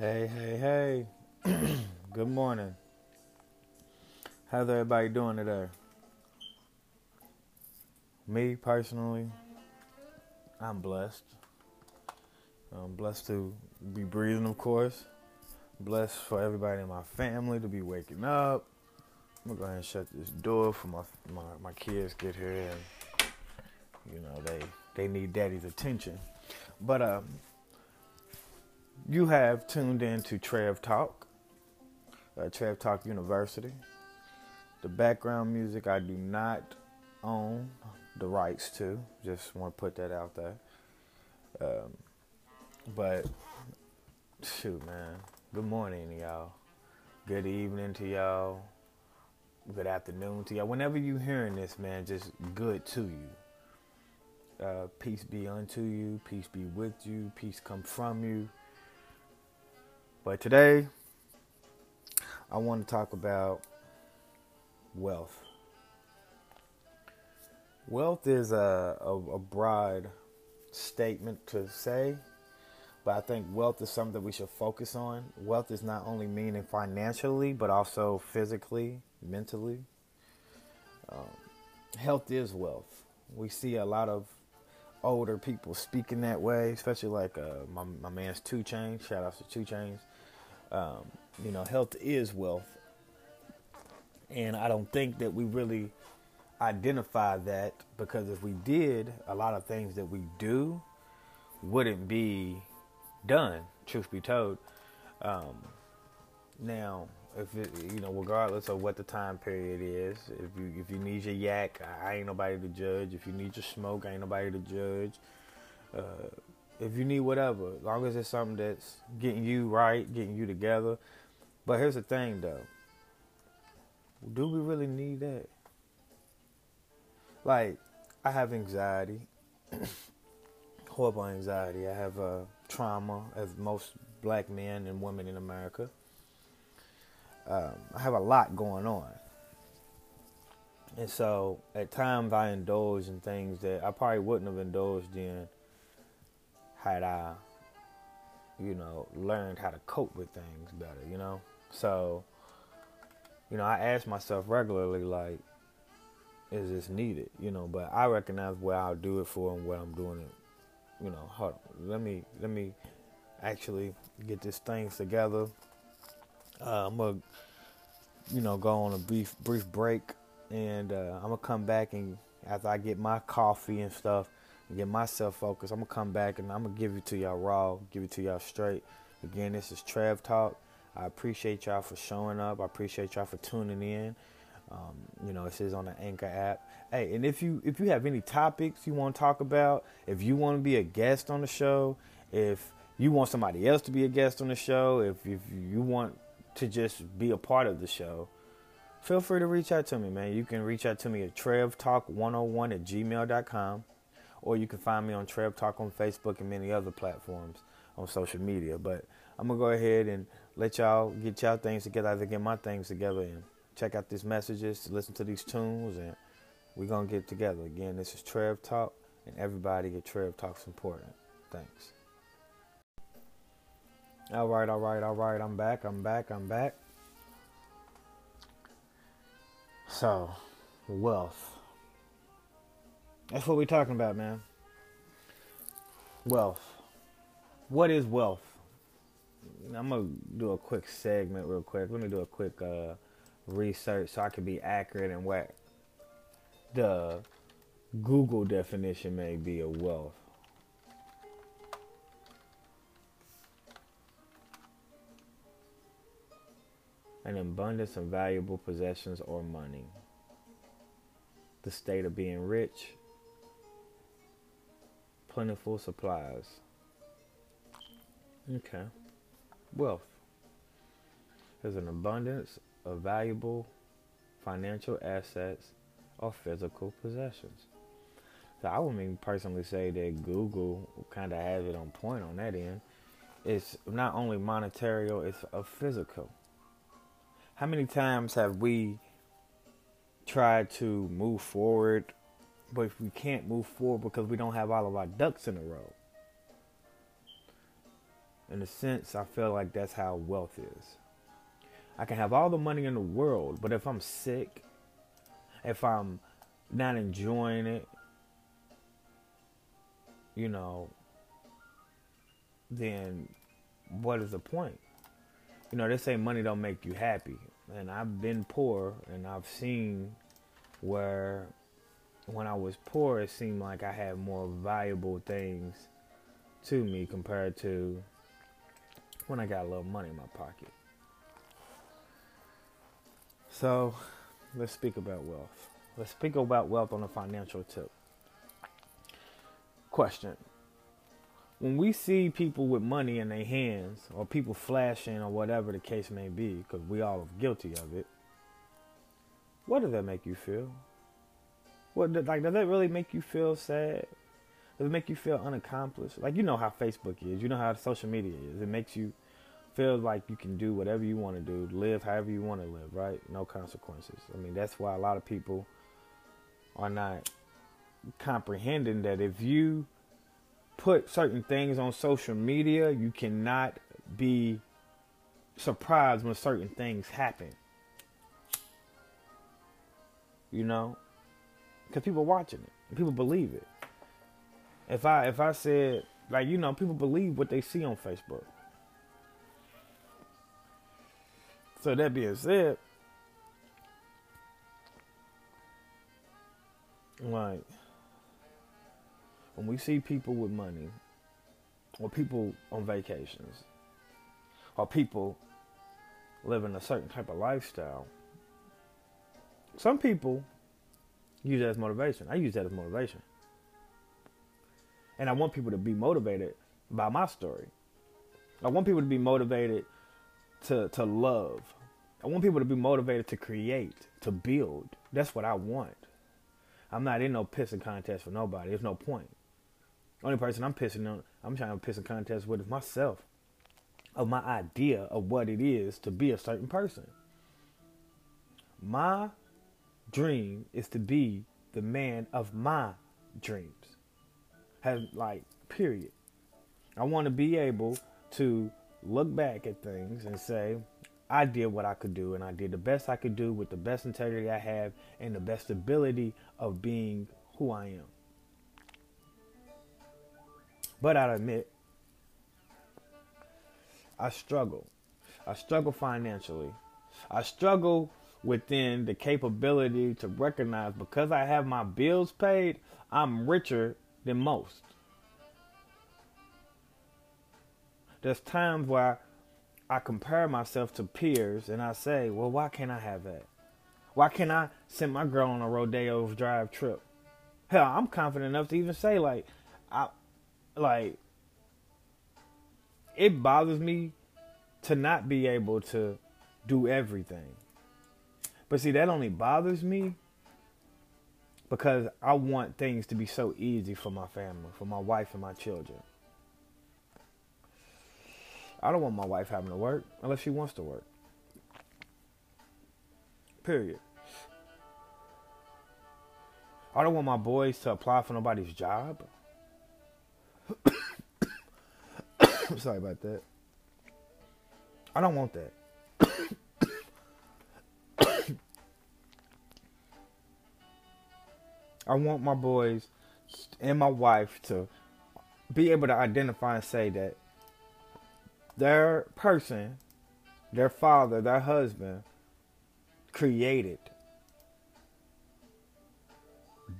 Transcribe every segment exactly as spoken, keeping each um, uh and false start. Hey, hey, hey. Good morning. How's everybody doing today? Me, personally, I'm blessed. I'm blessed to be breathing, of course. Blessed for everybody in my family to be waking up. I'm going to go ahead and shut this door for my, my, my kids get here and, you know, they, they need daddy's attention. But, um, you have tuned in to Trev Talk, uh, Trev Talk University. The background music I do not own the rights to. Just want to put that out there. Um, but, shoot, man. Good morning to y'all. Good evening to y'all. Good afternoon to y'all. Whenever you hearing this, man, just good to you. Uh, peace be unto you. Peace be with you. Peace come from you. But today, I want to talk about wealth. Wealth is a, a, a broad statement to say, but I think wealth is something that we should focus on. Wealth is not only meaning financially, but also physically, mentally. Um, health is wealth. We see a lot of older people speaking that way, especially like uh, my, my man's two Chainz. Shout out to two Chainz. Um, you know, health is wealth. And I don't think that we really identify that, because if we did, a lot of things that we do wouldn't be done, truth be told. Um, now, if it, you know, regardless of what the time period is, if you if you need your yak, I ain't nobody to judge. If you need your smoke, I ain't nobody to judge. Uh, if you need whatever, as long as it's something that's getting you right, getting you together. But here's the thing, though. Do we really need that? Like, I have anxiety, horrible anxiety. I have uh, trauma, as most black men and women in America. Um, I have a lot going on. And so, at times, I indulge in things that I probably wouldn't have indulged in had I, you know, learned how to cope with things better, you know? So, you know, I ask myself regularly, like, is this needed? You know, but I recognize where I'll do it for and where I'm doing it. You know, hold on, let me, let me actually get this thing together. Uh, I'm going to, you know, go on a brief, brief break, and uh, I'm going to come back, and after I get my coffee and stuff and get myself focused, I'm going to come back and I'm going to give it to y'all raw, give it to y'all straight. Again, this is Trev Talk. I appreciate y'all for showing up. I appreciate y'all for tuning in. Um, you know, it says on the Anchor app. Hey, and if you, if you have any topics you want to talk about, if you want to be a guest on the show, if you want somebody else to be a guest on the show, if, if you want to just be a part of the show, feel free to reach out to me, man. You can reach out to me at trev talk one oh one at gmail dot com, or you can find me on Trev Talk on Facebook and many other platforms on social media. But I'm going to go ahead and let y'all get y'all things together. I have to get my things together and check out these messages, listen to these tunes, and we're going to get together. Again, this is Trev Talk, and everybody get Trev Talk's important. Thanks. All right, all right, all right. I'm back, I'm back, I'm back. So, wealth. That's what we're talking about, man. Wealth. What is wealth? I'm going to do a quick segment real quick. Let me do a quick uh, research so I can be accurate in what the Google definition may be of wealth. An abundance of valuable possessions or money. The state of being rich. Plentiful supplies. Okay. Wealth. There's an abundance of valuable financial assets or physical possessions. So I would mean personally say that Google kind of has it on point on that end. It's not only monetary, it's a physical. How many times have we tried to move forward, but if we can't move forward because we don't have all of our ducks in a row? In a sense, I feel like that's how wealth is. I can have all the money in the world, but if I'm sick, if I'm not enjoying it, you know, then what is the point? You know, they say money don't make you happy. And I've been poor, and I've seen where when I was poor, it seemed like I had more valuable things to me compared to when I got a little money in my pocket. So let's speak about wealth. Let's speak about wealth on a financial tip. Question. When we see people with money in their hands, or people flashing, or whatever the case may be, because we all are guilty of it, what does that make you feel? What, like, does that really make you feel sad? Does it make you feel unaccomplished? Like, you know how Facebook is. You know how social media is. It makes you feel like you can do whatever you want to do, live however you want to live, right? No consequences. I mean, that's why a lot of people are not comprehending that if you put certain things on social media, you cannot be surprised when certain things happen. You know, because people are watching it and people believe it. If I if I said, like, you know, people believe what they see on Facebook. So that being said, like, when we see people with money, or people on vacations, or people living a certain type of lifestyle, some people use that as motivation. I use that as motivation. And I want people to be motivated by my story. I want people to be motivated to, to love. I want people to be motivated to create, to build. That's what I want. I'm not in no pissing contest for nobody. There's no point. Only person I'm pissing on, I'm trying to piss a contest with is myself, of my idea of what it is to be a certain person. My dream is to be the man of my dreams. Have, like, period. I want to be able to look back at things and say, I did what I could do, and I did the best I could do with the best integrity I have and the best ability of being who I am. But I admit, I struggle. I struggle financially. I struggle within the capability to recognize, because I have my bills paid, I'm richer than most. There's times where I, I compare myself to peers and I say, well, why can't I have that? Why can't I send my girl on a Rodeo Drive trip? Hell, I'm confident enough to even say, like, I, like, it bothers me to not be able to do everything. But see, that only bothers me because I want things to be so easy for my family, for my wife and my children. I don't want my wife having to work unless she wants to work. Period. I don't want my boys to apply for nobody's job. I'm sorry about that. I don't want that. I want my boys and my wife to be able to identify and say that their person, their father, their husband created,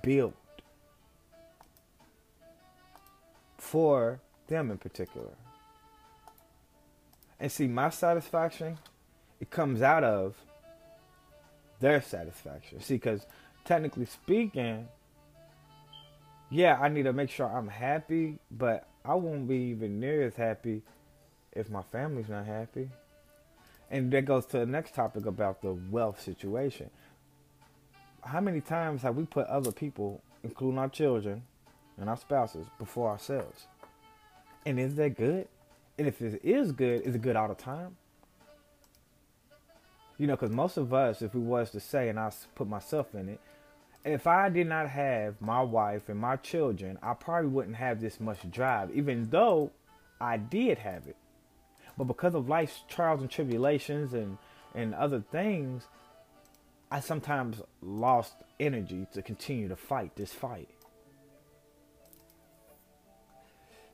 built for them in particular. And see, my satisfaction, it comes out of their satisfaction. See, because technically speaking, yeah, I need to make sure I'm happy, but I won't be even near as happy if my family's not happy. And that goes to the next topic about the wealth situation. How many times have we put other people, including our children and our spouses, before ourselves? And is that good? And if it is good, is it good all the time? You know, because most of us, if we was to say, and I put myself in it, if I did not have my wife and my children, I probably wouldn't have this much drive, even though I did have it. But because of life's trials and tribulations and, and other things, I sometimes lost energy to continue to fight this fight.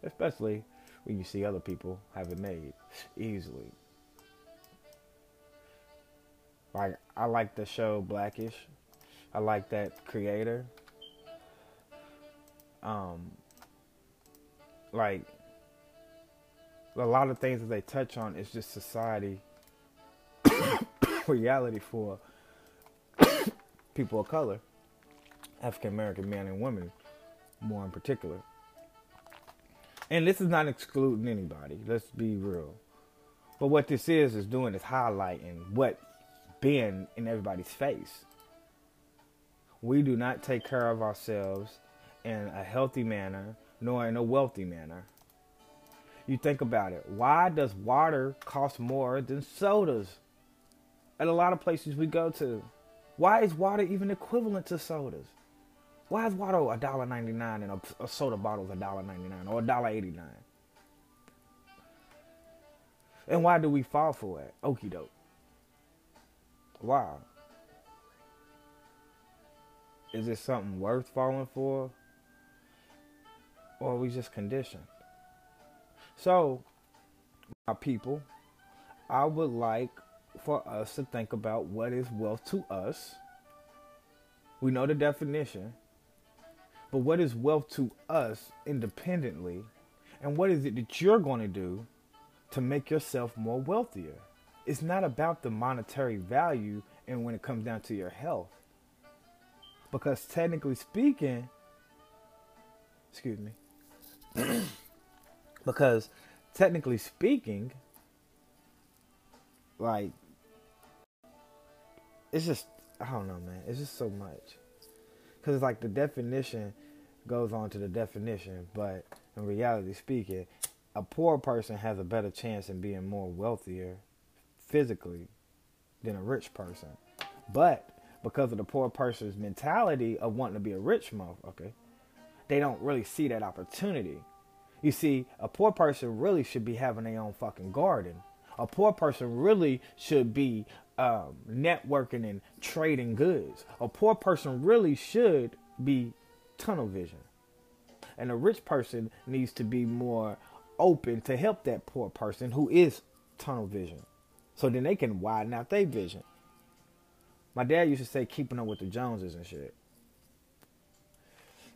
Especially when you see other people have it made easily. Like, I like the show Black-ish. I like that creator. Um, like, a lot of things that they touch on is just society reality for people of color, African-American men and women, more in particular. And this is not excluding anybody. Let's be real. But what this is is doing is highlighting what been in everybody's face. We do not take care of ourselves in a healthy manner, nor in a wealthy manner. You think about it. Why does water cost more than sodas at a lot of places we go to? Why is water even equivalent to sodas? Why is water one dollar ninety-nine and a, a soda bottle is one dollar ninety-nine or one dollar eighty-nine? And why do we fall for it? Okie doke. Wow. Is it something worth falling for? Or are we just conditioned? So, my people, I would like for us to think about what is wealth to us. We know the definition. But what is wealth to us independently? And what is it that you're going to do to make yourself more wealthier? It's not about the monetary value and when it comes down to your health. Because technically speaking, excuse me, because technically speaking, like, it's just, I don't know, man. It's just so much. Because it's like the definition goes on to the definition, but in reality speaking, a poor person has a better chance in being more wealthier physically than a rich person. But because of the poor person's mentality of wanting to be a rich motherfucker, they don't really see that opportunity. You see, a poor person really should be having their own fucking garden. A poor person really should be um, networking and trading goods. A poor person really should be tunnel vision. And a rich person needs to be more open to help that poor person who is tunnel vision. So then they can widen out their vision. My dad used to say keeping up with the Joneses and shit.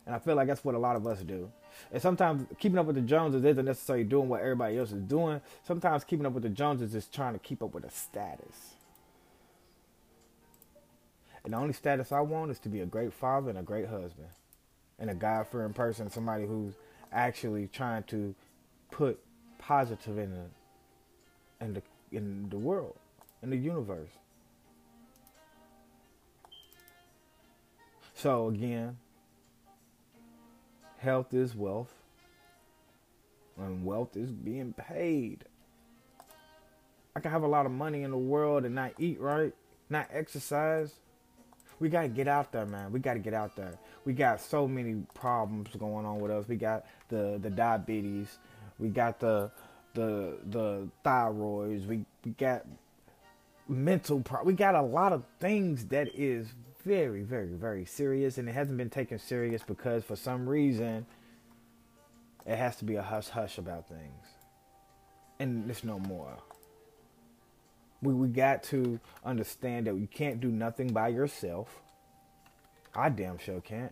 And I feel like that's what a lot of us do. And sometimes keeping up with the Joneses isn't necessarily doing what everybody else is doing. Sometimes keeping up with the Joneses is trying to keep up with a status. And the only status I want is to be a great father and a great husband. And a God-fearing person, somebody who's actually trying to put positive in the, in the in the world, in the universe. So again, health is wealth, and wealth is being paid. I can have a lot of money in the world and not eat right, not exercise. We got to get out there, man. We got to get out there. We got so many problems going on with us. We got the, the diabetes. We got the... the the thyroids, we, we got mental pro- we got a lot of things that is very, very, very serious, and it hasn't been taken serious because for some reason it has to be a hush-hush about things. And it's no more. We we got to understand that you can't do nothing by yourself. I damn sure can't.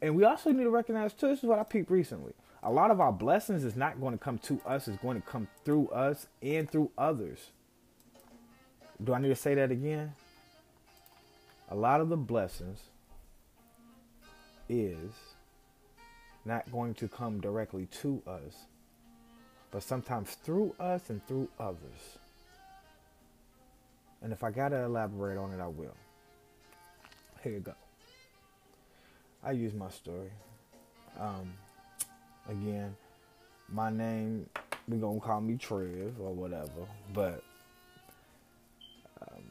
And we also need to recognize too, this is what I peeped recently. A lot of our blessings is not going to come to us. It's going to come through us and through others. Do I need to say that again? A lot of the blessings is not going to come directly to us, but sometimes through us and through others. And if I got to elaborate on it, I will. Here you go. I use my story. Um... Again, my name, we're going to call me Trev or whatever, but um,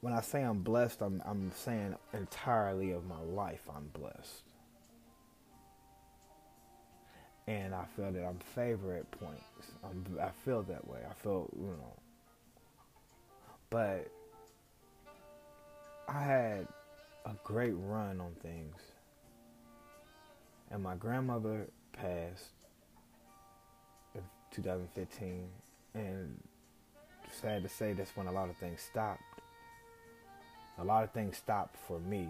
when I say I'm blessed, I'm, I'm saying entirely of my life I'm blessed. and I feel that I'm favored at points. I'm, I feel that way. I feel, you know. But I had a great run on things. And my grandmother passed in two thousand fifteen. And sad to say, that's when a lot of things stopped. A lot of things stopped for me.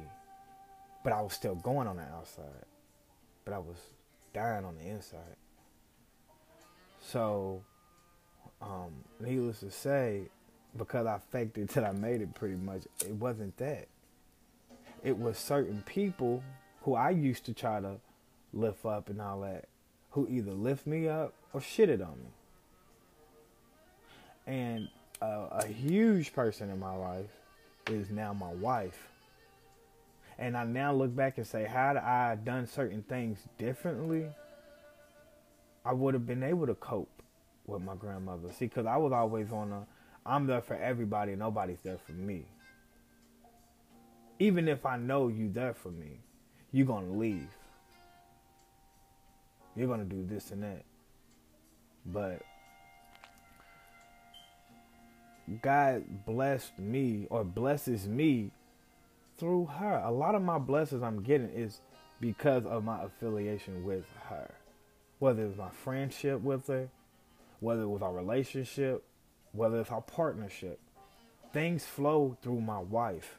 But I was still going on the outside. But I was dying on the inside. So, um, needless to say, because I faked it till I made it pretty much, it wasn't that. It was certain people who I used to try to lift up and all that, who either lift me up or shitted on me. And uh, a huge person in my life is now my wife. And I now look back and say, had I done certain things differently, I would have been able to cope with my grandmother. See, because I was always on a, I'm there for everybody, nobody's there for me. Even if I know you there for me, you're going to leave. You're going to do this and that. But God blessed me, or blesses me, through her. A lot of my blessings I'm getting is because of my affiliation with her. Whether it's my friendship with her, whether it was our relationship, whether it's our partnership. Things flow through my wife.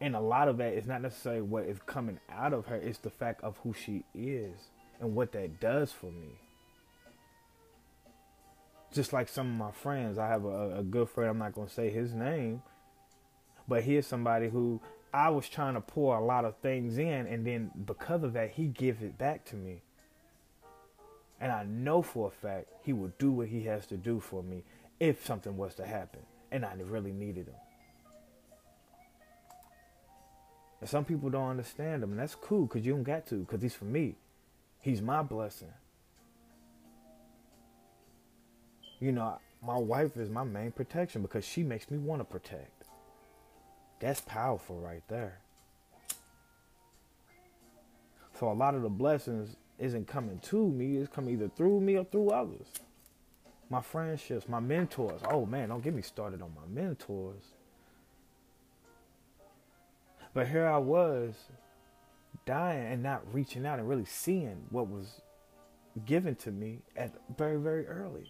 And a lot of that is not necessarily what is coming out of her. It's the fact of who she is and what that does for me. Just like some of my friends. I have a, a good friend. I'm not going to say his name. But here's somebody who I was trying to pour a lot of things in. And then because of that, he gives it back to me. And I know for a fact he will do what he has to do for me if something was to happen. And I really needed him. And some people don't understand him. And that's cool, because you don't got to. Because he's for me. He's my blessing. You know, my wife is my main protection because she makes me want to protect. That's powerful right there. So a lot of the blessings isn't coming to me. It's coming either through me or through others. My friendships, my mentors. Oh, man, don't get me started on my mentors. But here I was dying and not reaching out and really seeing what was given to me at very, very early.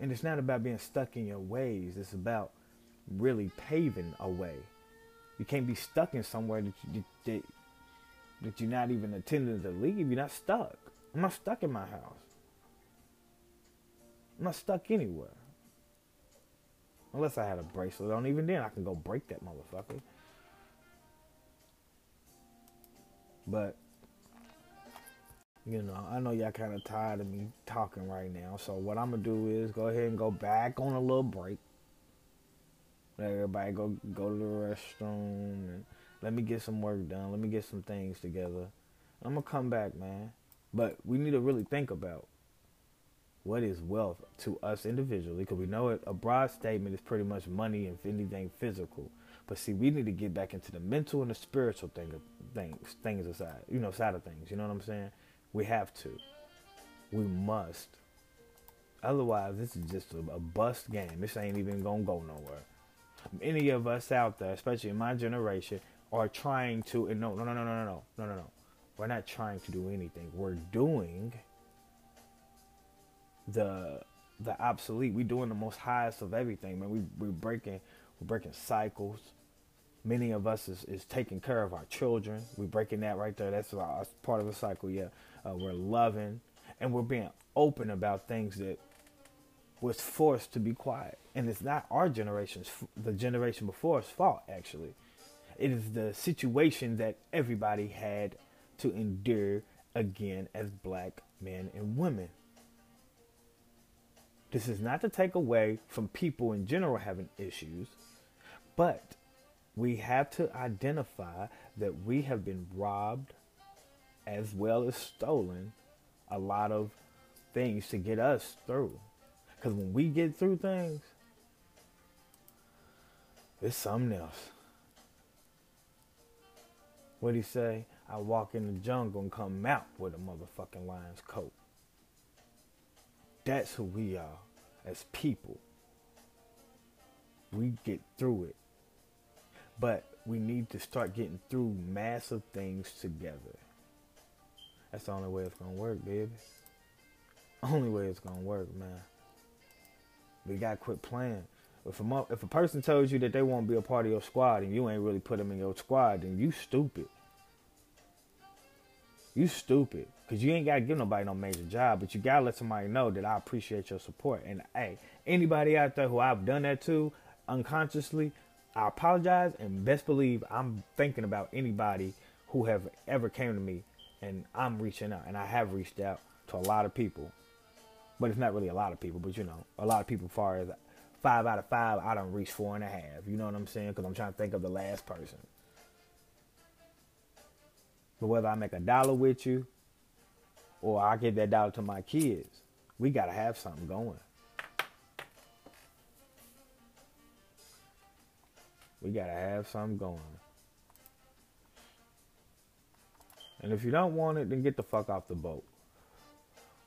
And it's not about being stuck in your ways. It's about really paving a way. You can't be stuck in somewhere that, you, that, that you're not even intending to leave. You're not stuck. I'm not stuck in my house. I'm not stuck anywhere. Unless I had a bracelet on. Even then, I can go break that motherfucker. But, you know, I know y'all kind of tired of me talking right now. So what I'm going to do is go ahead and go back on a little break. Let everybody go go to the restroom and let me get some work done. Let me get some things together. I'm going to come back, man. But we need to really think about what is wealth to us individually, because we know it, a broad statement is pretty much money and anything physical. But see, we need to get back into the mental and the spiritual thing of things, things aside, you know, side of things. You know what I'm saying? We have to. We must. Otherwise, this is just a, a bust game. This ain't even going to go nowhere. Any of us out there, especially in my generation, are trying to, and no, no, no, no, no, no, no, no, no. We're not trying to do anything. We're doing the the obsolete. We're doing the most highest of everything, man. We we're breaking we're breaking cycles. Many of us is, is taking care of our children. We're breaking that right there. That's, our, that's part of the cycle. Yeah, uh, we're loving and we're being open about things that was forced to be quiet. And it's not our generation's, the generation before us, fault, actually. It is the situation that everybody had to endure again as black men and women. This is not to take away from people in general having issues, but we have to identify that we have been robbed as well as stolen a lot of things to get us through. Because when we get through things, it's something else. What'd he say? I walk in the jungle and come out with a motherfucking lion's coat. That's who we are as people. We get through it. But we need to start getting through massive things together. That's the only way it's going to work, baby. Only way it's going to work, man. We got to quit playing. If a, mo- if a person tells you that they won't be a part of your squad and you ain't really put them in your squad, then you stupid. You stupid. Because you ain't got to give nobody no major job, but you got to let somebody know that I appreciate your support. And, hey, anybody out there who I've done that to unconsciously, I apologize, and best believe I'm thinking about anybody who have ever came to me, and I'm reaching out, and I have reached out to a lot of people. But it's not really a lot of people, but, you know, a lot of people as far as five out of five, I done reached four and a half. You know what I'm saying? Because I'm trying to think of the last person. But whether I make a dollar with you or I give that dollar to my kids, we got to have something going. We got to have something going. And if you don't want it, then get the fuck off the boat.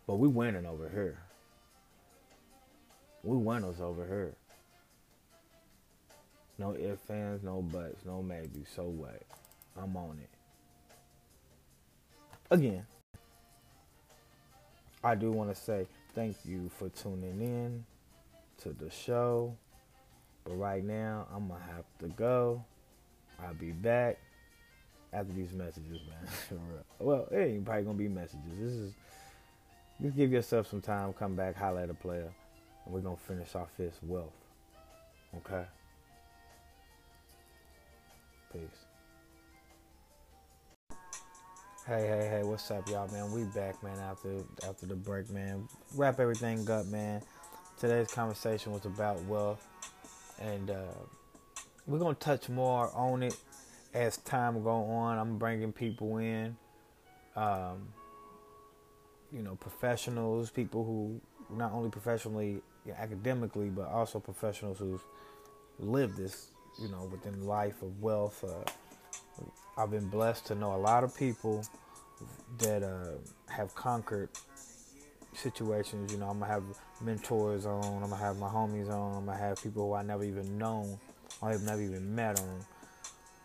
But we winning over here. We winners over here. No ifs, ands, no buts, no maybe. So what? I'm on it. Again, I do want to say thank you for tuning in to the show. But right now, I'm going to have to go. I'll be back after these messages, man. Well, it ain't probably going to be messages. This is, just give yourself some time. Come back, holler at a player. And we're going to finish off this wealth. Okay? Peace. Hey, hey, hey, what's up, y'all, man? We back, man, after after the break, man. Wrap everything up, man. Today's conversation was about wealth, and uh, we're going to touch more on it as time goes on. I'm bringing people in, um, you know, professionals, people who not only professionally, you know, academically, but also professionals who've lived this, you know, within life of wealth. Uh, I've been blessed to know a lot of people that uh, have conquered situations. You know, I'm going to have mentors on, I'm going to have my homies on, I'm going to have people who I never even known, I've never even met on.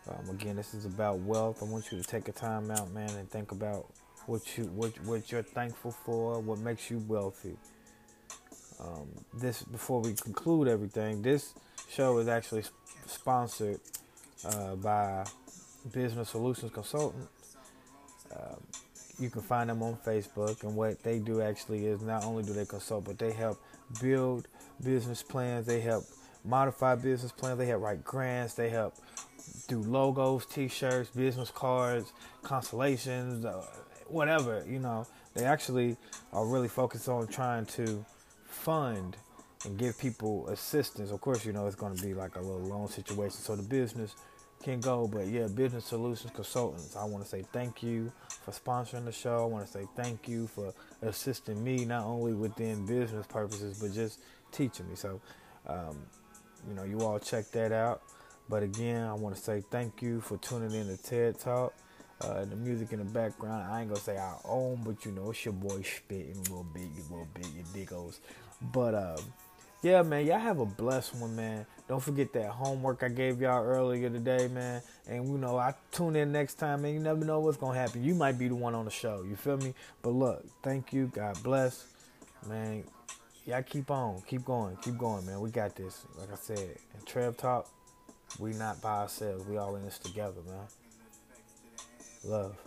Um, again, this is about wealth. I want you to take a time out, man, and think about what, you, what, what you're thankful for, what makes you wealthy. Um, this, before we conclude everything, this show is actually sp- sponsored uh, by Business Solutions Consultants. Um, you can find them on Facebook, and what they do actually is not only do they consult, but they help build business plans, they help modify business plans, they help write grants, they help do logos, t-shirts, business cards, constellations, uh, whatever, you know. They actually are really focused on trying to fund and give people assistance. Of course, you know, it's going to be like a little loan situation, so the business can go, but yeah, Business Solutions Consultants. I want to say thank you for sponsoring the show. I want to say thank you for assisting me, not only within business purposes, but just teaching me. So, um, you know, you all check that out. But again, I want to say thank you for tuning in to TED Talk. Uh, the music in the background, I ain't going to say I own, but you know, it's your boy spitting a little bit, you little bit, your diggos. But, um, yeah, man, y'all have a blessed one, man. Don't forget that homework I gave y'all earlier today, man. And, you know, I tune in next time, and you never know what's going to happen. You might be the one on the show, you feel me? But, look, thank you. God bless. Man, y'all keep on. Keep going. Keep going, man. We got this. Like I said, in Trev Talk, we not by ourselves. We all in this together, man. Love.